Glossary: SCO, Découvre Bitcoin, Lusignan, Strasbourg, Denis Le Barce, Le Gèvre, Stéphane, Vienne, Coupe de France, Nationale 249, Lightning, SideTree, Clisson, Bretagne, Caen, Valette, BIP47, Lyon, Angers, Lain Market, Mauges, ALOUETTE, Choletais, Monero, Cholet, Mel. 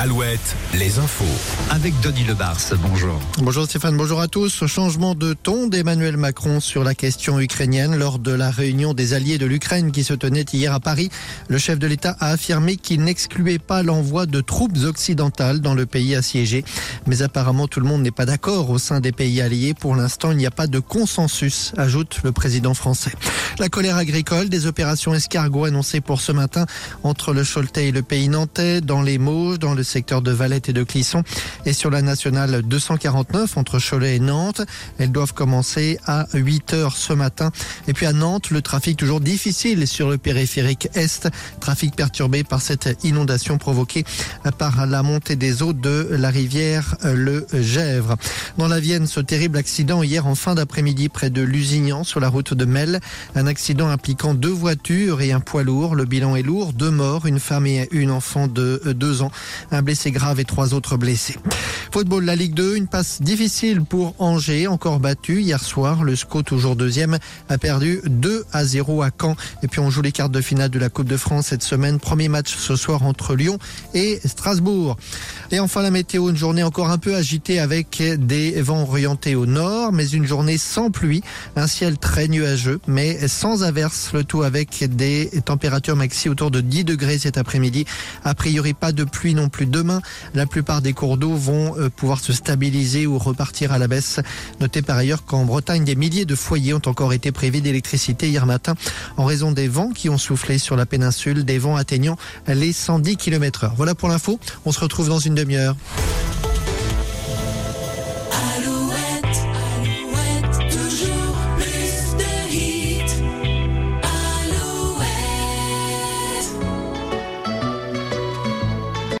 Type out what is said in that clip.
Alouette, les infos. Avec Denis Le Barce, bonjour. Bonjour Stéphane, bonjour à tous. Changement de ton d'Emmanuel Macron sur la question ukrainienne lors de la réunion des alliés de l'Ukraine qui se tenait hier à Paris. Le chef de l'État a affirmé qu'il n'excluait pas l'envoi de troupes occidentales dans le pays assiégé. Mais apparemment, tout le monde n'est pas d'accord au sein des pays alliés. Pour l'instant, il n'y a pas de consensus, ajoute le président français. La colère agricole, des opérations escargots annoncées pour ce matin entre le Choletais et le pays nantais, dans les Mauges, dans le secteur de Valette et de Clisson, et sur la Nationale 249 entre Cholet et Nantes. Elles doivent commencer à 8h ce matin. Et puis à Nantes, le trafic toujours difficile sur le périphérique Est, trafic perturbé par cette inondation provoquée par la montée des eaux de la rivière Le Gèvre. Dans la Vienne, ce terrible accident hier en fin d'après-midi près de Lusignan sur la route de Mel, un accident impliquant deux voitures et un poids lourd. Le bilan est lourd, 2 morts, une femme et une enfant de 2 ans. Un blessé grave et 3 autres blessés. Football, la Ligue 2, une passe difficile pour Angers, encore battu hier soir. Le SCO, toujours 2e, a perdu 2-0 à Caen. Et puis on joue les quarts de finale de la Coupe de France cette semaine. Premier match ce soir entre Lyon et Strasbourg. Et enfin la météo, une journée encore un peu agitée avec des vents orientés au nord, mais une journée sans pluie, un ciel très nuageux, mais sans averse. Le tout avec des températures maxi autour de 10 degrés cet après-midi. A priori, pas de pluie non plus demain. La plupart des cours d'eau vont pouvoir se stabiliser ou repartir à la baisse. Notez par ailleurs qu'en Bretagne, des milliers de foyers ont encore été privés d'électricité hier matin en raison des vents qui ont soufflé sur la péninsule, des vents atteignant les 110 km/h. Voilà pour l'info. On se retrouve dans une demi-heure.